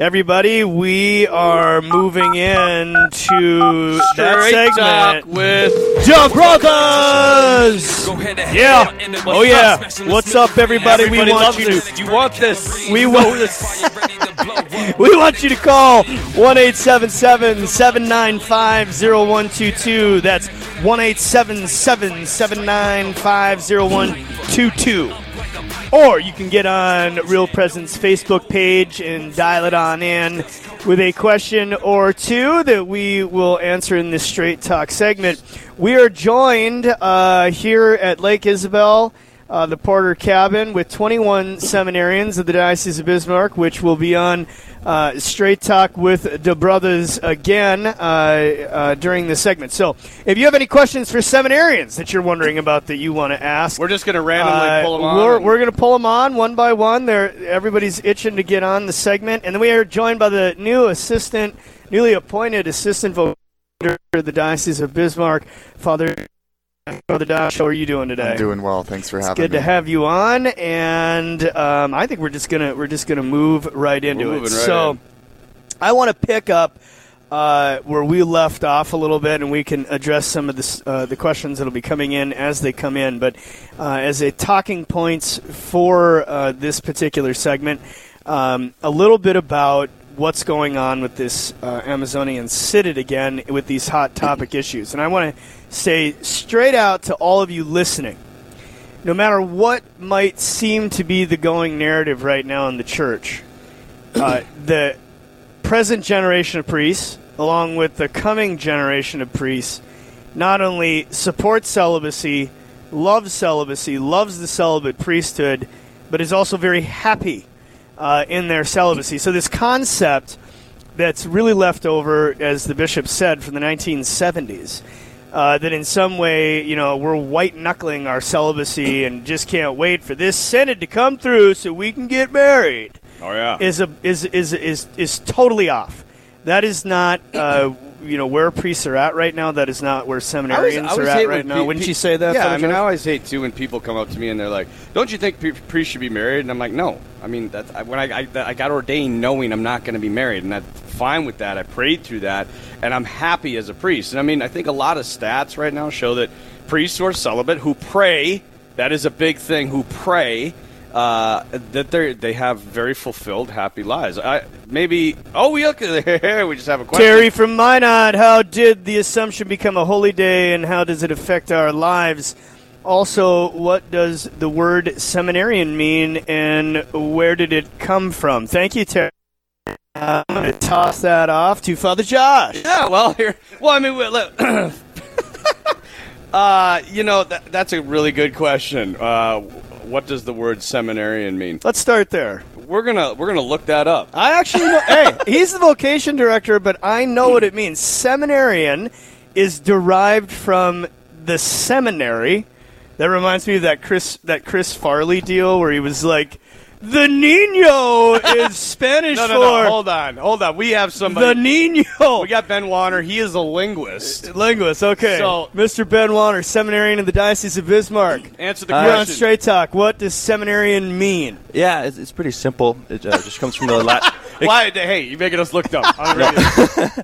Everybody, we are moving in to that segment. Talk with the Broncos! Yeah. Oh, yeah. What's up, everybody? Everybody we want you to call 1-877-795-0122. That's 1-877-795-0122. Or you can get on Real Presence Facebook page and dial it on in with a question or two that we will answer in this Straight Talk segment. We are joined here at Lake Isabel, the Porter Cabin, with 21 seminarians of the Diocese of Bismarck, which will be on Straight Talk with the Brothers again during this segment. So if you have any questions for seminarians that you're wondering about that you want to ask, we're just going to randomly pull them on. We're going to pull them on one by one. Everybody's itching to get on the segment. And then we are joined by the newly appointed assistant vocator of the Diocese of Bismarck, Father Dash. How are you doing today? I'm doing well. Thanks for having me. It's good to have you on, and I think we're just gonna move right into it. I want to pick up where we left off a little bit, and we can address some of the questions that'll be coming in as they come in. But as a talking points for this particular segment, a little bit about what's going on with this Amazonian Synod again with these hot topic issues. And I want to say straight out to all of you listening, no matter what might seem to be the going narrative right now in the church, the present generation of priests, along with the coming generation of priests, not only supports celibacy, loves the celibate priesthood, but is also very happy in their celibacy. So this concept that's really left over, as the bishop said, from the 1970s, that in some way, you know, we're white-knuckling our celibacy and just can't wait for this synod to come through so we can get married. Oh yeah, is totally off. That is not where priests are at right now. That is not where seminarians are at right now. Wouldn't you say that? Yeah, I mean, I always hate too when people come up to me and they're like, "Don't you think priests should be married?" And I'm like, "No." I mean, I got ordained knowing I'm not going to be married, and that's fine with that. I prayed through that, and I'm happy as a priest. And I mean, I think a lot of stats right now show that priests who are celibate who pray, that is a big thing, who pray, that they have very fulfilled, happy lives. We just have a question. Terry from Minot, how did the Assumption become a holy day, and how does it affect our lives? Also, what does the word seminarian mean, and where did it come from? Thank you, Terry. I'm going to toss that off to Father Josh. Yeah, that's a really good question. What does the word seminarian mean? Let's start there. We're gonna look that up. I actually know. Hey, he's the vocation director, but I know what it means. Seminarian is derived from the seminary. That reminds me of that Chris Farley deal where he was like, "The Nino is Spanish for." Hold on. We have somebody. The Nino. We got Ben Warner. He is a linguist. Okay. So, Mr. Ben Warner, seminarian of the Diocese of Bismarck. Answer the question. We're on Straight Talk. What does seminarian mean? Yeah, it's pretty simple. It just comes from the Latin. Why? Hey, you're making us look dumb. It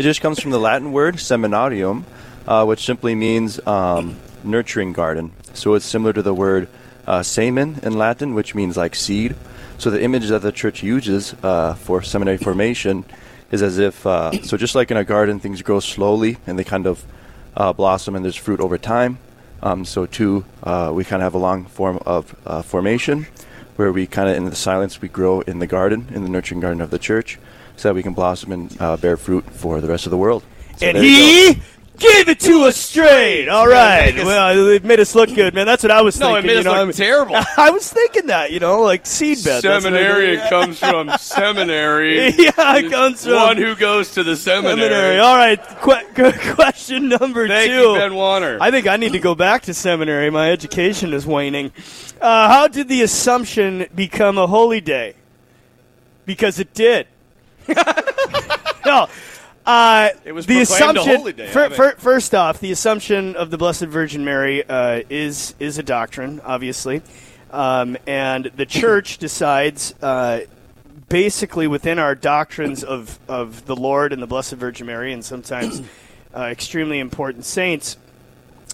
just comes from the Latin word seminarium, which simply means nurturing garden. So it's similar to the word semen in Latin, which means like seed. So the image that the church uses for seminary formation is as if, so just like in a garden, things grow slowly and they kind of blossom and there's fruit over time. So too, we kind of have a long form of formation where we kind of, in the silence, we grow in the garden, in the nurturing garden of the church, so that we can blossom and bear fruit for the rest of the world. So and he gave it to us straight. All right. Well, it made us look good, man. That's what I was thinking. No, it made us look terrible. I was thinking that, like seedbed. Seminary comes from seminary. Yeah, it comes from one who goes to the seminary. All right. Question number two. Thank you, Ben Warner. I think I need to go back to seminary. My education is waning. How did the Assumption become a holy day? Because it did. No. It was the Assumption. Holy day, first off, the Assumption of the Blessed Virgin Mary is a doctrine, obviously, and the Church decides basically within our doctrines of the Lord and the Blessed Virgin Mary and sometimes extremely important saints,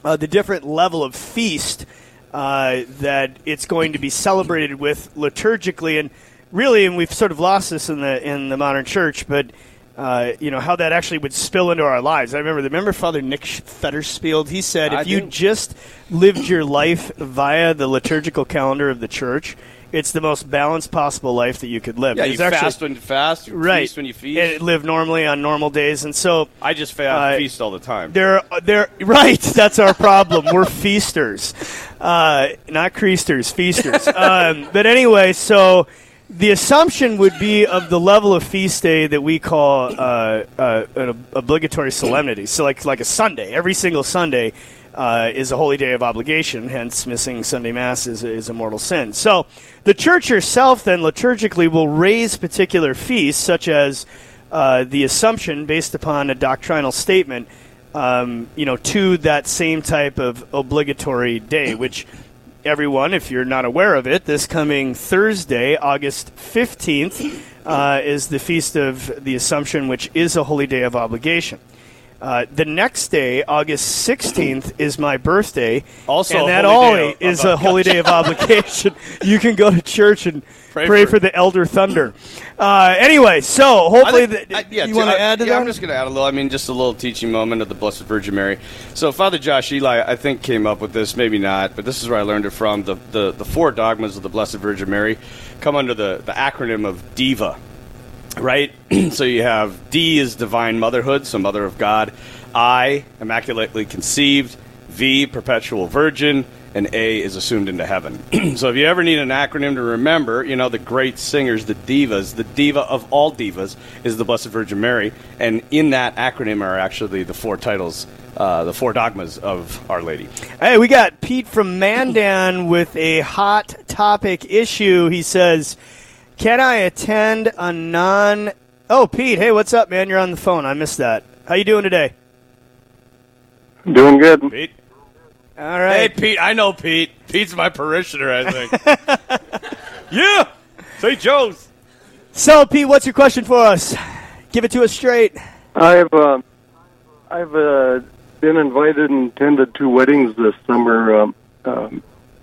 the different level of feast that it's going to be celebrated with liturgically. And really, and we've sort of lost this in the modern church, but you know how that actually would spill into our lives. I remember Father Nick Fettersfield. He said, "If you just lived your life via the liturgical calendar of the church, it's the most balanced possible life that you could live." Yeah, you fast when you fast, you feast when you feast, and live normally on normal days. And so I just feast all the time. Right? That's our problem. We're feasters, not creasters, feasters. But anyway, so. The assumption would be of the level of feast day that we call an obligatory solemnity. So like a Sunday, every single Sunday is a holy day of obligation, hence missing Sunday Mass is a mortal sin. So the church herself then liturgically will raise particular feasts, such as the assumption based upon a doctrinal statement to that same type of obligatory day, which... Everyone, if you're not aware of it, this coming Thursday, August 15th, is the Feast of the Assumption, which is a holy day of obligation. The next day, August 16th, is my birthday, also and that all is a holy day of obligation. You can go to church and pray for the elder thunder. Anyway, so hopefully you want to add to that? I'm just going to add a little. I mean, just a little teaching moment of the Blessed Virgin Mary. So Father Josh Eli, I think, came up with this. Maybe not, but this is where I learned it from. The four dogmas of the Blessed Virgin Mary come under the acronym of DIVA. Right? So you have D is divine motherhood, so mother of God. I, immaculately conceived. V, perpetual virgin. And A is assumed into heaven. So if you ever need an acronym to remember, you know, the great singers, the divas, the diva of all divas is the Blessed Virgin Mary. And in that acronym are actually the four titles, the four dogmas of Our Lady. Hey, we got Pete from Mandan with a hot topic issue. He says... Can I attend a non... Oh, Pete, hey, what's up, man? You're on the phone. I missed that. How you doing today? Doing good. Pete? All right. Hey, Pete, I know Pete. Pete's my parishioner, I think. Yeah! St. Joe's! So, Pete, what's your question for us? Give it to us straight. I've been invited and attended two weddings this summer,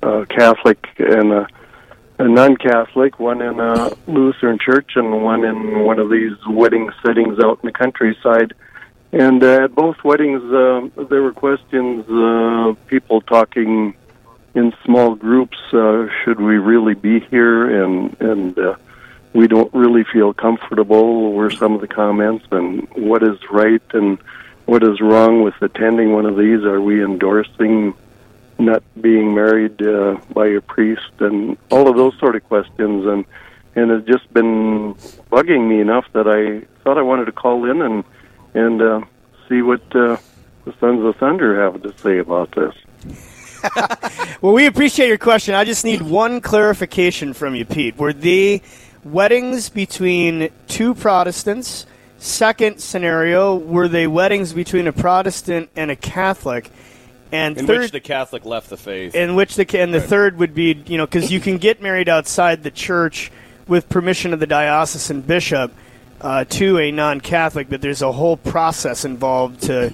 Catholic and... a non-Catholic, one in a Lutheran church and one in one of these wedding settings out in the countryside. And at both weddings, there were questions, people talking in small groups, should we really be here? And we don't really feel comfortable were some of the comments. And what is right and what is wrong with attending one of these? Are we endorsing not being married by a priest, and all of those sort of questions, and it's just been bugging me enough that I thought I wanted to call in and see what the Sons of Thunder have to say about this. Well, we appreciate your question. I just need one clarification from you, Pete. Were the weddings between two Protestants? Second scenario, were they weddings between a Protestant and a Catholic? And in third, which the Catholic left the faith. In which the third would be, you know, because you can get married outside the church with permission of the diocesan bishop to a non-Catholic, but there's a whole process involved to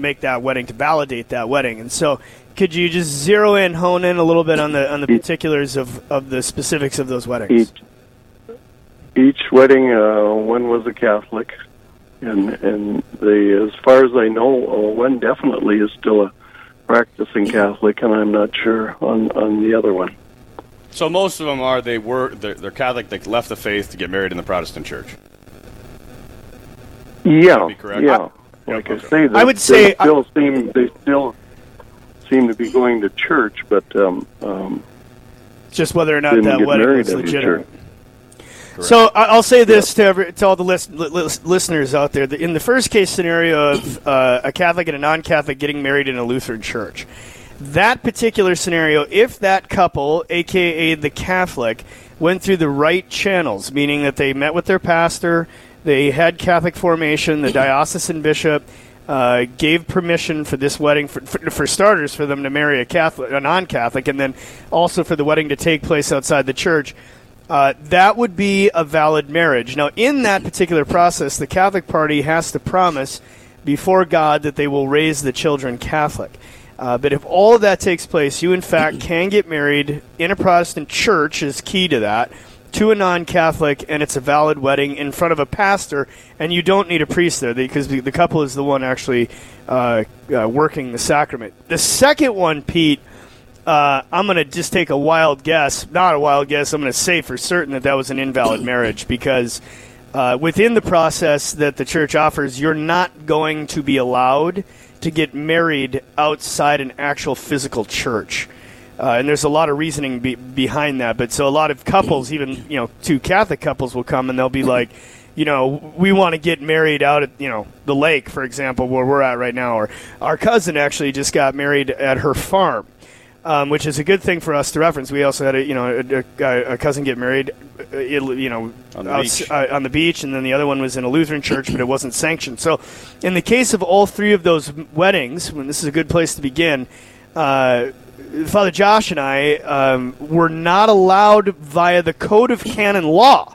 make that wedding, to validate that wedding. And so, could you just hone in a little bit on the particulars of the specifics of those weddings? Each wedding, one was a Catholic. And as far as I know, one definitely is still a practicing Catholic, and I'm not sure on the other one. So most of them are they're Catholic. They left the faith to get married in the Protestant Church. Yeah, correct. Yeah. Like I say, they still seem to be going to church, but just whether or not that wedding is legitimate. So I'll say this to all the listeners out there. In the first case scenario of a Catholic and a non-Catholic getting married in a Lutheran church, that particular scenario, if that couple, a.k.a. the Catholic, went through the right channels, meaning that they met with their pastor, they had Catholic formation, the diocesan bishop gave permission for this wedding, for starters, for them to marry a non-Catholic, and then also for the wedding to take place outside the church, that would be a valid marriage. Now, in that particular process, the Catholic Party has to promise before God that they will raise the children Catholic. But if all of that takes place, you, in fact, can get married in a Protestant church is key to that, to a non-Catholic, and it's a valid wedding in front of a pastor, and you don't need a priest there because the couple is the one actually working the sacrament. The second one, Pete, I'm going to just take a wild guess. Not a wild guess. I'm going to say for certain that that was an invalid marriage because within the process that the church offers, you're not going to be allowed to get married outside an actual physical church. And there's a lot of reasoning behind that. But so a lot of couples, even, you know, two Catholic couples will come and they'll be like, you know, we want to get married out at, you know, the lake, for example, where we're at right now. Or our cousin actually just got married at her farm, which is a good thing for us to reference. We also had a cousin get married, on the beach, and then the other one was in a Lutheran church, but it wasn't sanctioned. So in the case of all three of those weddings, when this is a good place to begin, Father Josh and I were not allowed via the Code of Canon Law.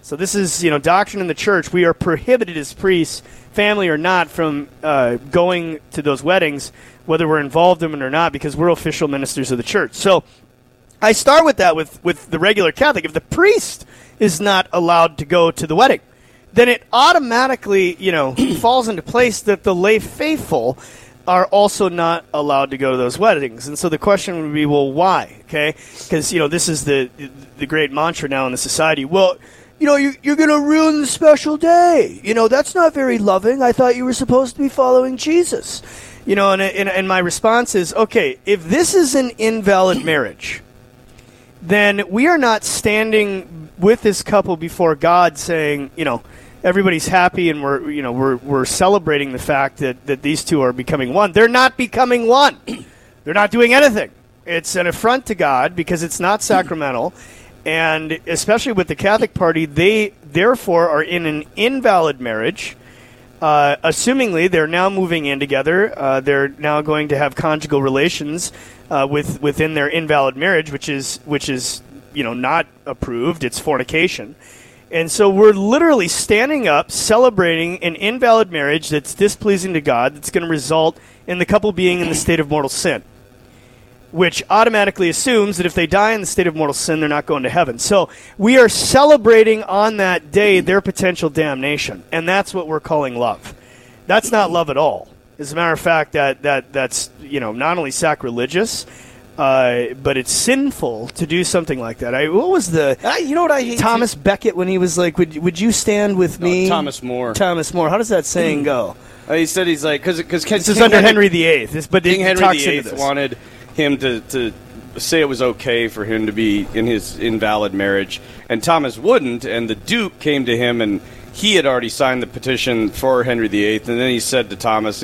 So this is, you know, doctrine in the church. We are prohibited as priests, family or not, from going to those weddings, whether we're involved in them or not, because we're official ministers of the church. So I start with that with the regular Catholic. If the priest is not allowed to go to the wedding, then it automatically, you know, falls into place that the lay faithful are also not allowed to go to those weddings. And so the question would be, well, why? Okay? Because, you know, this is the great mantra now in the society. Well, you know, you're going to ruin the special day. You know, that's not very loving. I thought you were supposed to be following Jesus. You know, and my response is, okay, if this is an invalid marriage, then we are not standing with this couple before God saying, you know, everybody's happy, and we're celebrating the fact that these two are becoming one. They're not becoming one. They're not doing anything. It's an affront to God because it's not sacramental, and especially with the Catholic Party, they therefore are in an invalid marriage. Assumingly, they're now moving in together. They're now going to have conjugal relations within their invalid marriage, which is you know, not approved. It's fornication. And so we're literally standing up, celebrating an invalid marriage that's displeasing to God, that's going to result in the couple being in the state of mortal sin, which automatically assumes that if they die in the state of mortal sin, they're not going to heaven. So we are celebrating on that day their potential damnation, and that's what we're calling love. That's not love at all. As a matter of fact, that's you know, not only sacrilegious, but it's sinful to do something like that. What was the... you know what I hate? Thomas Becket, when he was like, would you stand with me? Thomas More. Thomas More. How does that saying go? He said he's like... Cause this is under Henry VIII. King Henry VIII wanted him to say it was okay for him to be in his invalid marriage, and Thomas wouldn't, and the Duke came to him, and he had already signed the petition for Henry VIII, and then he said to Thomas,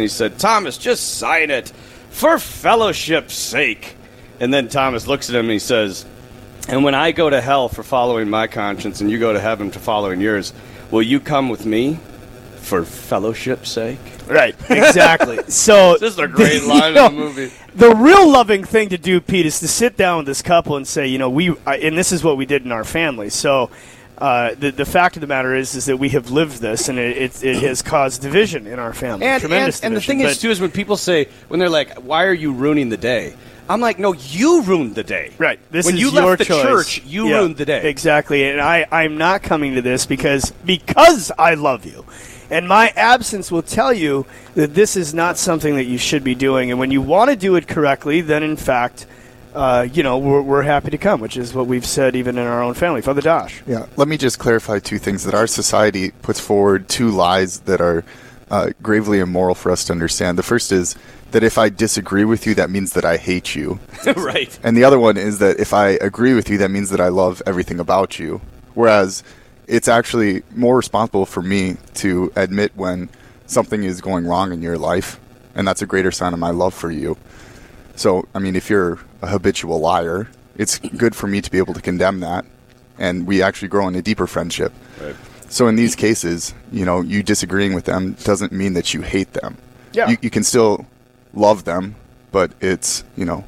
just sign it for fellowship's sake. And then Thomas looks at him and he says, and when I go to hell for following my conscience and you go to heaven for following yours, will you come with me for fellowship's sake? Right, exactly. So this is a great line in the movie. The real loving thing to do, Pete, is to sit down with this couple and say, you know, and this is what we did in our family. So the fact of the matter is that we have lived this, and it has caused division in our family. And the thing is, too, is when people say, when they're like, why are you ruining the day? I'm like, no, you ruined the day. Right. This when is you your left the choice. Church, you yeah, ruined the day. Exactly. And I'm not coming to this because I love you. And my absence will tell you that this is not something that you should be doing. And when you want to do it correctly, then, in fact, you know, we're happy to come, which is what we've said even in our own family. Father Dash. Yeah. Let me just clarify two things. That our society puts forward two lies that are gravely immoral for us to understand. The first is that if I disagree with you, that means that I hate you. Right. And the other one is that if I agree with you, that means that I love everything about you. Whereas it's actually more responsible for me to admit when something is going wrong in your life, and that's a greater sign of my love for you. So, I mean, if you're a habitual liar, it's good for me to be able to condemn that, and we actually grow in a deeper friendship. Right. So in these cases, you know, you disagreeing with them doesn't mean that you hate them. Yeah. You can still love them, but it's, you know,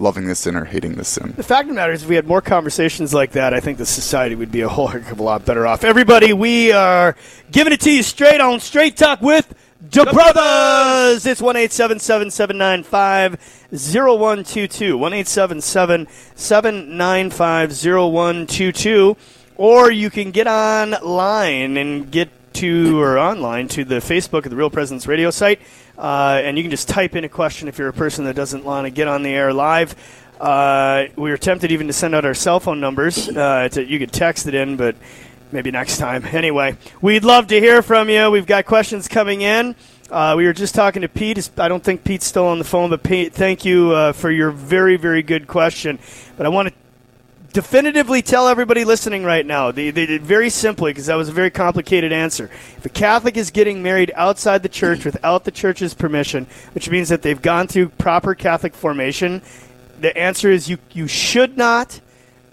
loving the sinner, hating the sin. The fact of the matter is, if we had more conversations like that, I think the society would be a whole heck of a lot better off. Everybody, we are giving it to you straight on Straight Talk with the Brothers. It's 1-877-795-0122. 1-877-795-0122. Or you can get online and get to, or online to the Facebook of the Real Presence radio site. And you can just type in a question if you're a person that doesn't want to get on the air live. We were tempted even to send out our cell phone numbers. You could text it in, but maybe next time. Anyway, we'd love to hear from you. We've got questions coming in. We were just talking to Pete. I don't think Pete's still on the phone, but Pete, thank you for your very, very good question. But I want to definitively tell everybody listening right now, they did very simply, because that was a very complicated answer. If a Catholic is getting married outside the church without the church's permission, which means that they've gone through proper Catholic formation, the answer is you should not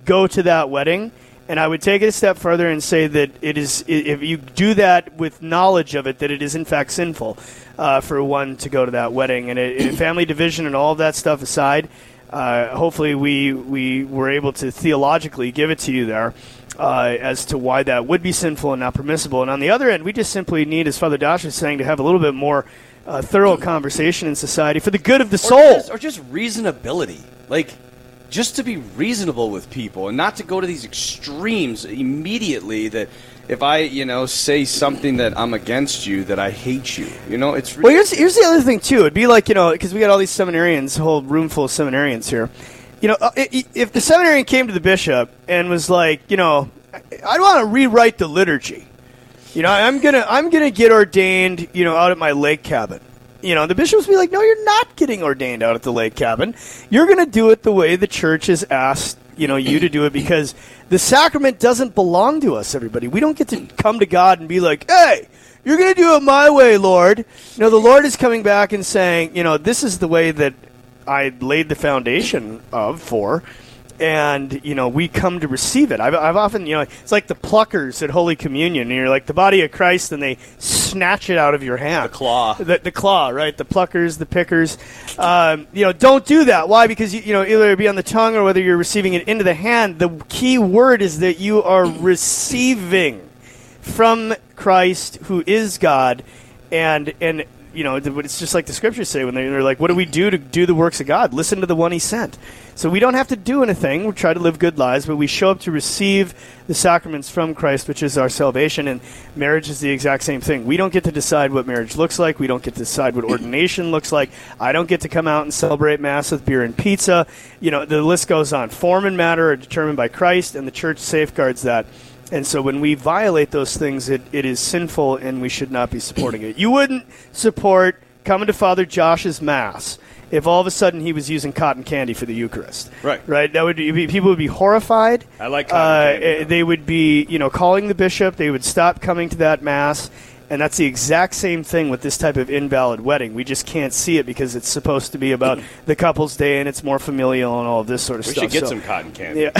go to that wedding. And I would take it a step further and say that it is, if you do that with knowledge of it, that it is in fact sinful for one to go to that wedding. And family division and all of that stuff aside, hopefully we were able to theologically give it to you there as to why that would be sinful and not permissible. And on the other end, we just simply need, as Father Dash is saying, to have a little bit more thorough conversation in society for the good of the soul. Or just reasonability. Like, just to be reasonable with people and not to go to these extremes immediately that if I, say something that I'm against you, that I hate you. It's really... Well, here's the other thing, too. It'd be like, because we got all these seminarians, a whole room full of seminarians here. If the seminarian came to the bishop and was like, I want to rewrite the liturgy. I'm gonna get ordained, out at my lake cabin. The bishops would be like, no, you're not getting ordained out at the lake cabin. You're going to do it the way the church has asked you to do it, because the sacrament doesn't belong to us, everybody. We don't get to come to God and be like, hey, you're going to do it my way, Lord. The Lord is coming back and saying, this is the way that I laid the foundation for. And, we come to receive it. I've often, it's like the pluckers at Holy Communion. And you're like the body of Christ, and they snatch it out of your hand. The claw. The claw, right? The pluckers, the pickers. Don't do that. Why? Because, either it be on the tongue or whether you're receiving it into the hand, the key word is that you are receiving from Christ, who is God, and it's just like the scriptures say when they're like, what do we do to do the works of God? Listen to the one he sent. So we don't have to do anything. We try to live good lives, but we show up to receive the sacraments from Christ, which is our salvation. And marriage is the exact same thing. We don't get to decide what marriage looks like. We don't get to decide what ordination looks like. I don't get to come out and celebrate Mass with beer and pizza. The list goes on. Form and matter are determined by Christ, and the church safeguards that. And so when we violate those things, it is sinful, and we should not be supporting it. You wouldn't support coming to Father Josh's Mass if all of a sudden he was using cotton candy for the Eucharist. Right. Right? People would be horrified. I like cotton candy. They would be, calling the bishop. They would stop coming to that Mass. And that's the exact same thing with this type of invalid wedding. We just can't see it because it's supposed to be about the couple's day, and it's more familial and all of this sort of stuff. We should get some cotton candy. Yeah.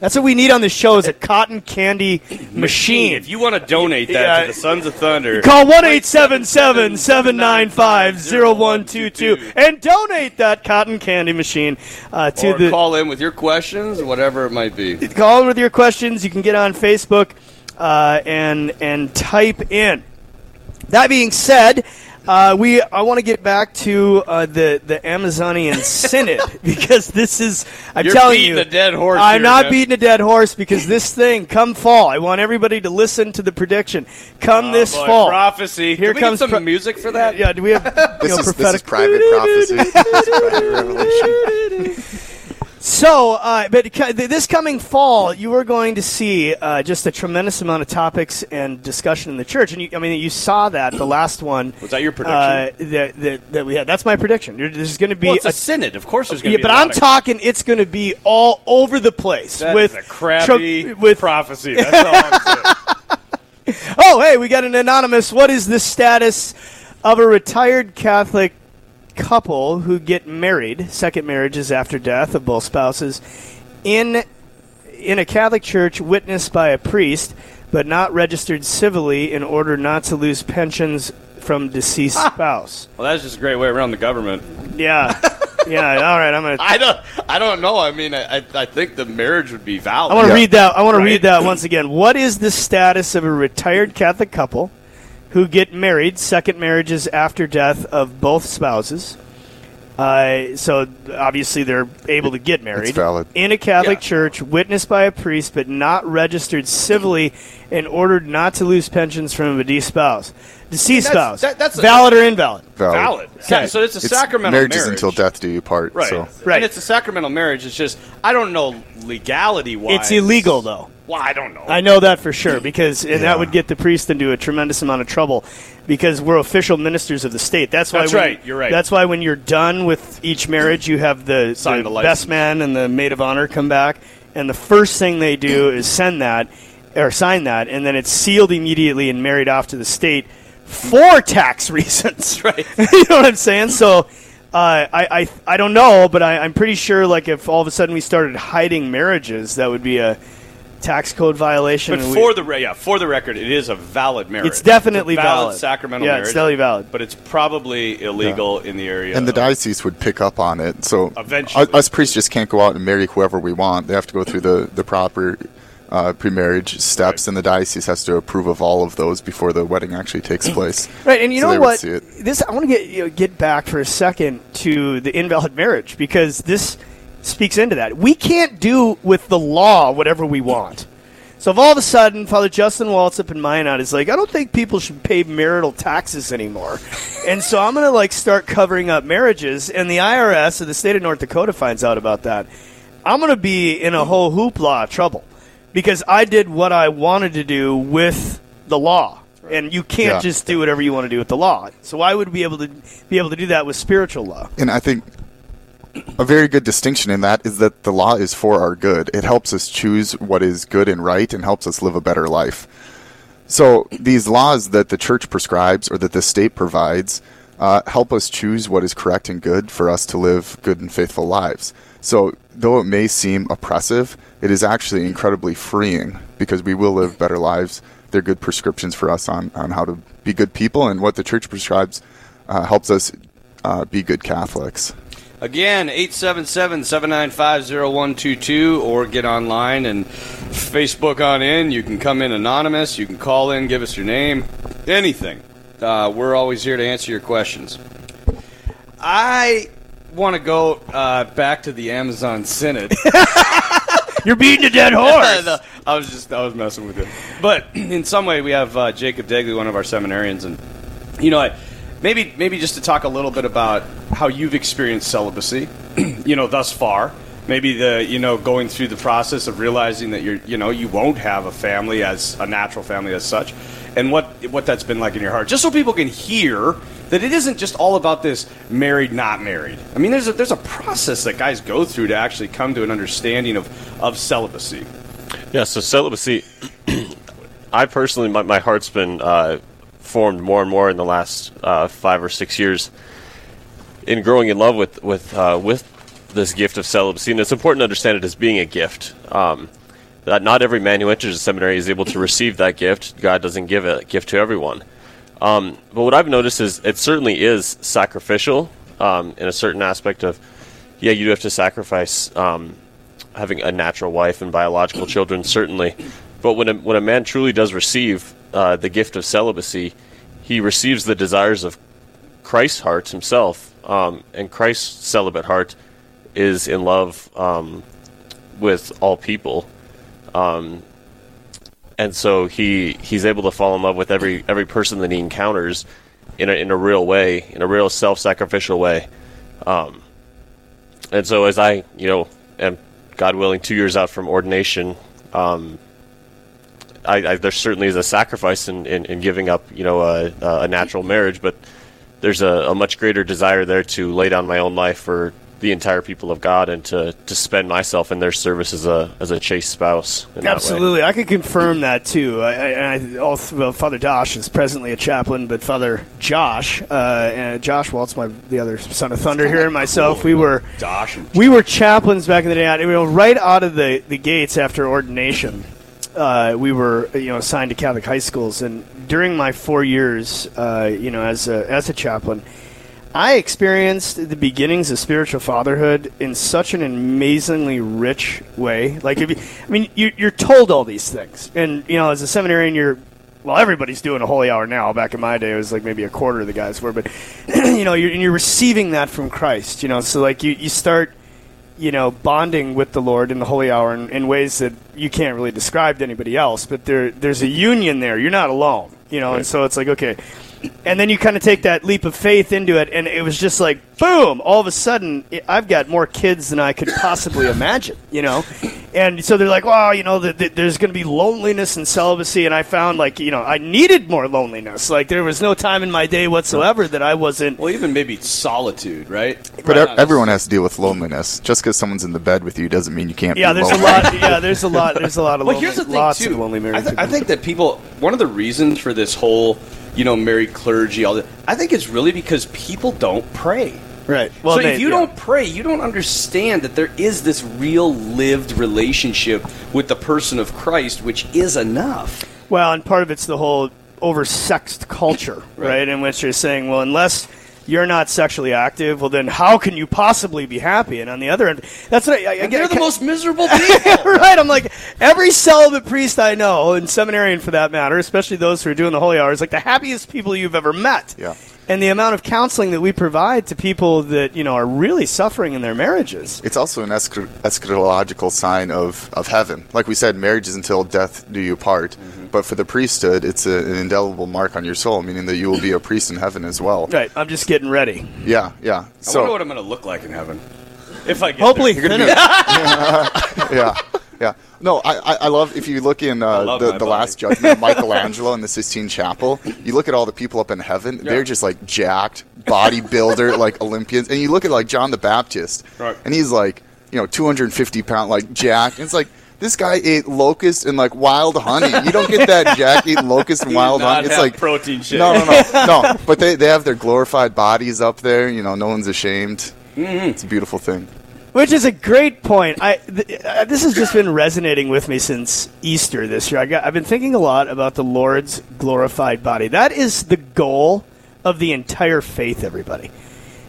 That's what we need on the show is a cotton candy machine. If you want to donate that to the Sons of Thunder, call 1-877-795-0122 and donate that cotton candy machine to the. Or call in with your questions, whatever it might be. Call in with your questions. You can get on Facebook and type in. That being said, I want to get back to the Amazonian Synod, because this is, you're telling you, a dead horse. I'm not beating a dead horse, because this thing, come fall, I want everybody to listen to the prediction. Come this fall. Prophecy. Here comes some music for that? Yeah, do we have prophetic? This is private prophecy. This is private revelation. So, but this coming fall, you are going to see just a tremendous amount of topics and discussion in the church. And you saw that the last one. Was that your prediction? That we had. That's my prediction. There's going to be a synod. Of course, there's going to be. Yeah, but I'm talking. It's going to be all over the place. That is a crappy prophecy. That's all I'm saying. Oh, hey, we got an anonymous. What is the status of a retired Catholic couple who get married, second marriages after death of both spouses, in a Catholic church witnessed by a priest, but not registered civilly in order not to lose pensions from deceased spouse? Well, that's just a great way around the government. Yeah. Yeah, all right. I don't know. I mean, I think the marriage would be valid. I want to read that. I want to read that once again. What is the status of a retired Catholic couple who get married, second marriages after death of both spouses? So obviously they're able to get married. It's valid. In a Catholic church, witnessed by a priest, but not registered civilly and ordered not to lose pensions from a deceased spouse. That's valid or invalid? Valid. Okay. So it's sacramental marriage. Marriage is until death do you part. Right. So. Right. And it's a sacramental marriage. It's just, I don't know legality-wise. It's illegal, though. Well, I don't know. I know that for sure because that would get the priest into a tremendous amount of trouble because we're official ministers of the state. You're right. That's why when you're done with each marriage, you have the best man and the maid of honor come back, and the first thing they do is sign that, and then it's sealed immediately and married off to the state for tax reasons. Right. You know what I'm saying? So I don't know, but I'm pretty sure like if all of a sudden we started hiding marriages, that would be a tax code violation. But for the record, it is a valid marriage. It's definitely valid. Sacramental marriage. Yeah, it's definitely valid. But it's probably illegal in the area. And the diocese would pick up on it. So eventually, us priests just can't go out and marry whoever we want. They have to go through the proper pre-marriage steps, and the diocese has to approve of all of those before the wedding actually takes place. Right, and you know what? This I want to get back for a second to the invalid marriage because this speaks into that. We can't do with the law whatever we want. So if all of a sudden Father Justin Waltz up in Minot is like, I don't think people should pay marital taxes anymore. And so I'm going to start covering up marriages, and the IRS of the state of North Dakota finds out about that. I'm going to be in a whole hoopla of trouble because I did what I wanted to do with the law. And you can't just do whatever you want to do with the law. So I would be able to do that with spiritual law. And I think a very good distinction in that is that the law is for our good. It helps us choose what is good and right and helps us live a better life. So these laws that the church prescribes or that the state provides help us choose what is correct and good for us to live good and faithful lives. So though it may seem oppressive, it is actually incredibly freeing because we will live better lives. They're good prescriptions for us on how to be good people, and what the church prescribes helps us be good Catholics. Again, 877-795-0122, or get online and Facebook on in. You can come in anonymous. You can call in, give us your name, anything. We're always here to answer your questions. I want to go back to the Amazon Synod. You're beating a dead horse. No, I was messing with you. But in some way, we have Jacob Degley, one of our seminarians, and maybe just to talk a little bit about how you've experienced celibacy, thus far. Maybe going through the process of realizing that you won't have a family as a natural family as such, and what that's been like in your heart, just so people can hear that it isn't just all about this married, not married. I mean, there's a process that guys go through to actually come to an understanding of celibacy. Yeah. So celibacy, I personally, my heart's been formed more and more in the last 5 or 6 years in growing in love with this gift of celibacy. And it's important to understand it as being a gift, that not every man who enters a seminary is able to receive that gift. God doesn't give a gift to everyone. But what I've noticed is it certainly is sacrificial in a certain aspect of, you do have to sacrifice having a natural wife and biological children, certainly. But when a man truly does receive the gift of celibacy, he receives the desires of Christ's heart himself, and Christ's celibate heart is in love with all people, and so he's able to fall in love with every person that he encounters in a real way, in a real self-sacrificial way. And so, as I am, God willing, 2 years out from ordination, there certainly is a sacrifice in giving up, a natural marriage, but there's a much greater desire there to lay down my own life for the entire people of God and to spend myself in their service as a chaste spouse. Absolutely. I can confirm that, too. Father Dash is presently a chaplain, but Father Josh, and Josh Waltz, the other son of thunder here, and myself, we were chaplains back in the day. Right out of the gates after ordination, we were, assigned to Catholic high schools, and during my 4 years, as a chaplain, I experienced the beginnings of spiritual fatherhood in such an amazingly rich way. Like, if you, I mean, you're told all these things, and you know, as a seminarian, you're well, everybody's doing a holy hour now. Back in my day, it was like maybe a quarter of the guys were, but you know, you're receiving that from Christ. You know, so like you start, you know, bonding with the Lord in the holy hour in ways that you can't really describe to anybody else. But there's a union there. You're not alone. You know, right. And so it's like okay. And then you kind of take that leap of faith into it, and it was just like, boom, all of a sudden, I've got more kids than I could possibly imagine, you know? And so they're like, wow, you know, there's going to be loneliness and celibacy, and I found, like, you know, I needed more loneliness. Like, there was no time in my day whatsoever that I wasn't... Well, even maybe solitude, right? But everyone has to deal with loneliness. Just because someone's in the bed with you doesn't mean you can't be lonely. There's a lot of loneliness. Well, here's the thing, too. I think that people... One of the reasons for this whole... you know, married clergy, all that. I think it's really because people don't pray. Right. Well, so if you don't pray, you don't understand that there is this real lived relationship with the person of Christ, which is enough. Well, and part of it's the whole oversexed culture, right? In which you're saying, well, unless you're not sexually active, well, then how can you possibly be happy? And on the other end, that's what I get. They're the most miserable people. Right. I'm like, every celibate priest I know, and seminarian for that matter, especially those who are doing the holy hour, is like the happiest people you've ever met. Yeah. And the amount of counseling that we provide to people that, you know, are really suffering in their marriages. It's also an eschatological sign of heaven. Like we said, marriage is until death do you part. Mm-hmm. But for the priesthood, it's an indelible mark on your soul, meaning that you will be a priest in heaven as well. Right. I'm just getting ready. Yeah. So, I wonder what I'm going to look like in heaven. If I get hopefully there. You're going to be Yeah. No, I love, if you look in the Last Judgment of Michelangelo in the Sistine Chapel, you look at all the people up in heaven, they're just like jacked, bodybuilder, like Olympians. And you look at like John the Baptist, and he's like, you know, 250 pound, like jacked. And it's like, this guy ate locust and like wild honey. You don't get that Jack eating locust and wild honey. It's like protein shit. No. But they have their glorified bodies up there. You know, no one's ashamed. Mm-hmm. It's a beautiful thing. Which is a great point. This has just been resonating with me since Easter this year. I've been thinking a lot about the Lord's glorified body. That is the goal of the entire faith, everybody.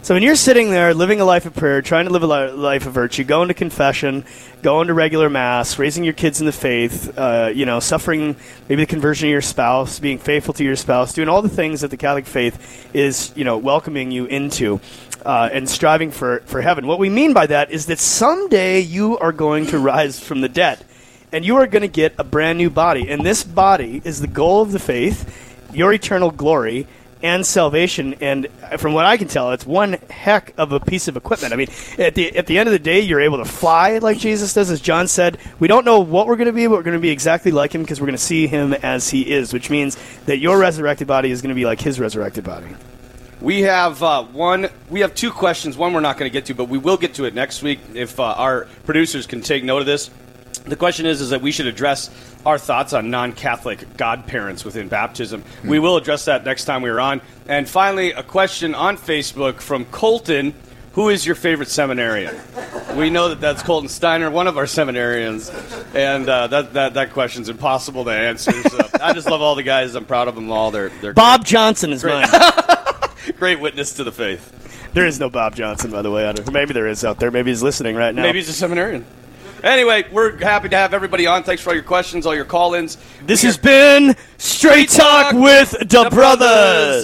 So when you're sitting there living a life of prayer, trying to live a life of virtue, going to confession, going to regular Mass, raising your kids in the faith, you know, suffering maybe the conversion of your spouse, being faithful to your spouse, doing all the things that the Catholic faith is, you know, welcoming you into. And striving for heaven. What we mean by that is that someday you are going to rise from the dead, and you are going to get a brand new body. And this body is the goal of the faith, your eternal glory, and salvation. And from what I can tell, it's one heck of a piece of equipment. I mean, at the end of the day, you're able to fly like Jesus does, as John said. We don't know what we're going to be, but we're going to be exactly like him because we're going to see him as he is, which means that your resurrected body is going to be like his resurrected body. We have two questions. One we're not going to get to, but we will get to it next week if our producers can take note of this. The question is that we should address our thoughts on non-Catholic godparents within baptism. Mm-hmm. We will address that next time we're on. And finally, a question on Facebook from Colton. Who is your favorite seminarian? We know that that's Colton Steiner, one of our seminarians, and that question's impossible to answer. So I just love all the guys. I'm proud of them all. They're Bob great. Johnson is great. Mine. Great witness to the faith. There is no Bob Johnson, by the way. I don't, maybe there is out there. Maybe he's listening right now. Maybe he's a seminarian. Anyway, we're happy to have everybody on. Thanks for all your questions, all your call-ins. This has been Straight Talk with the Brothers.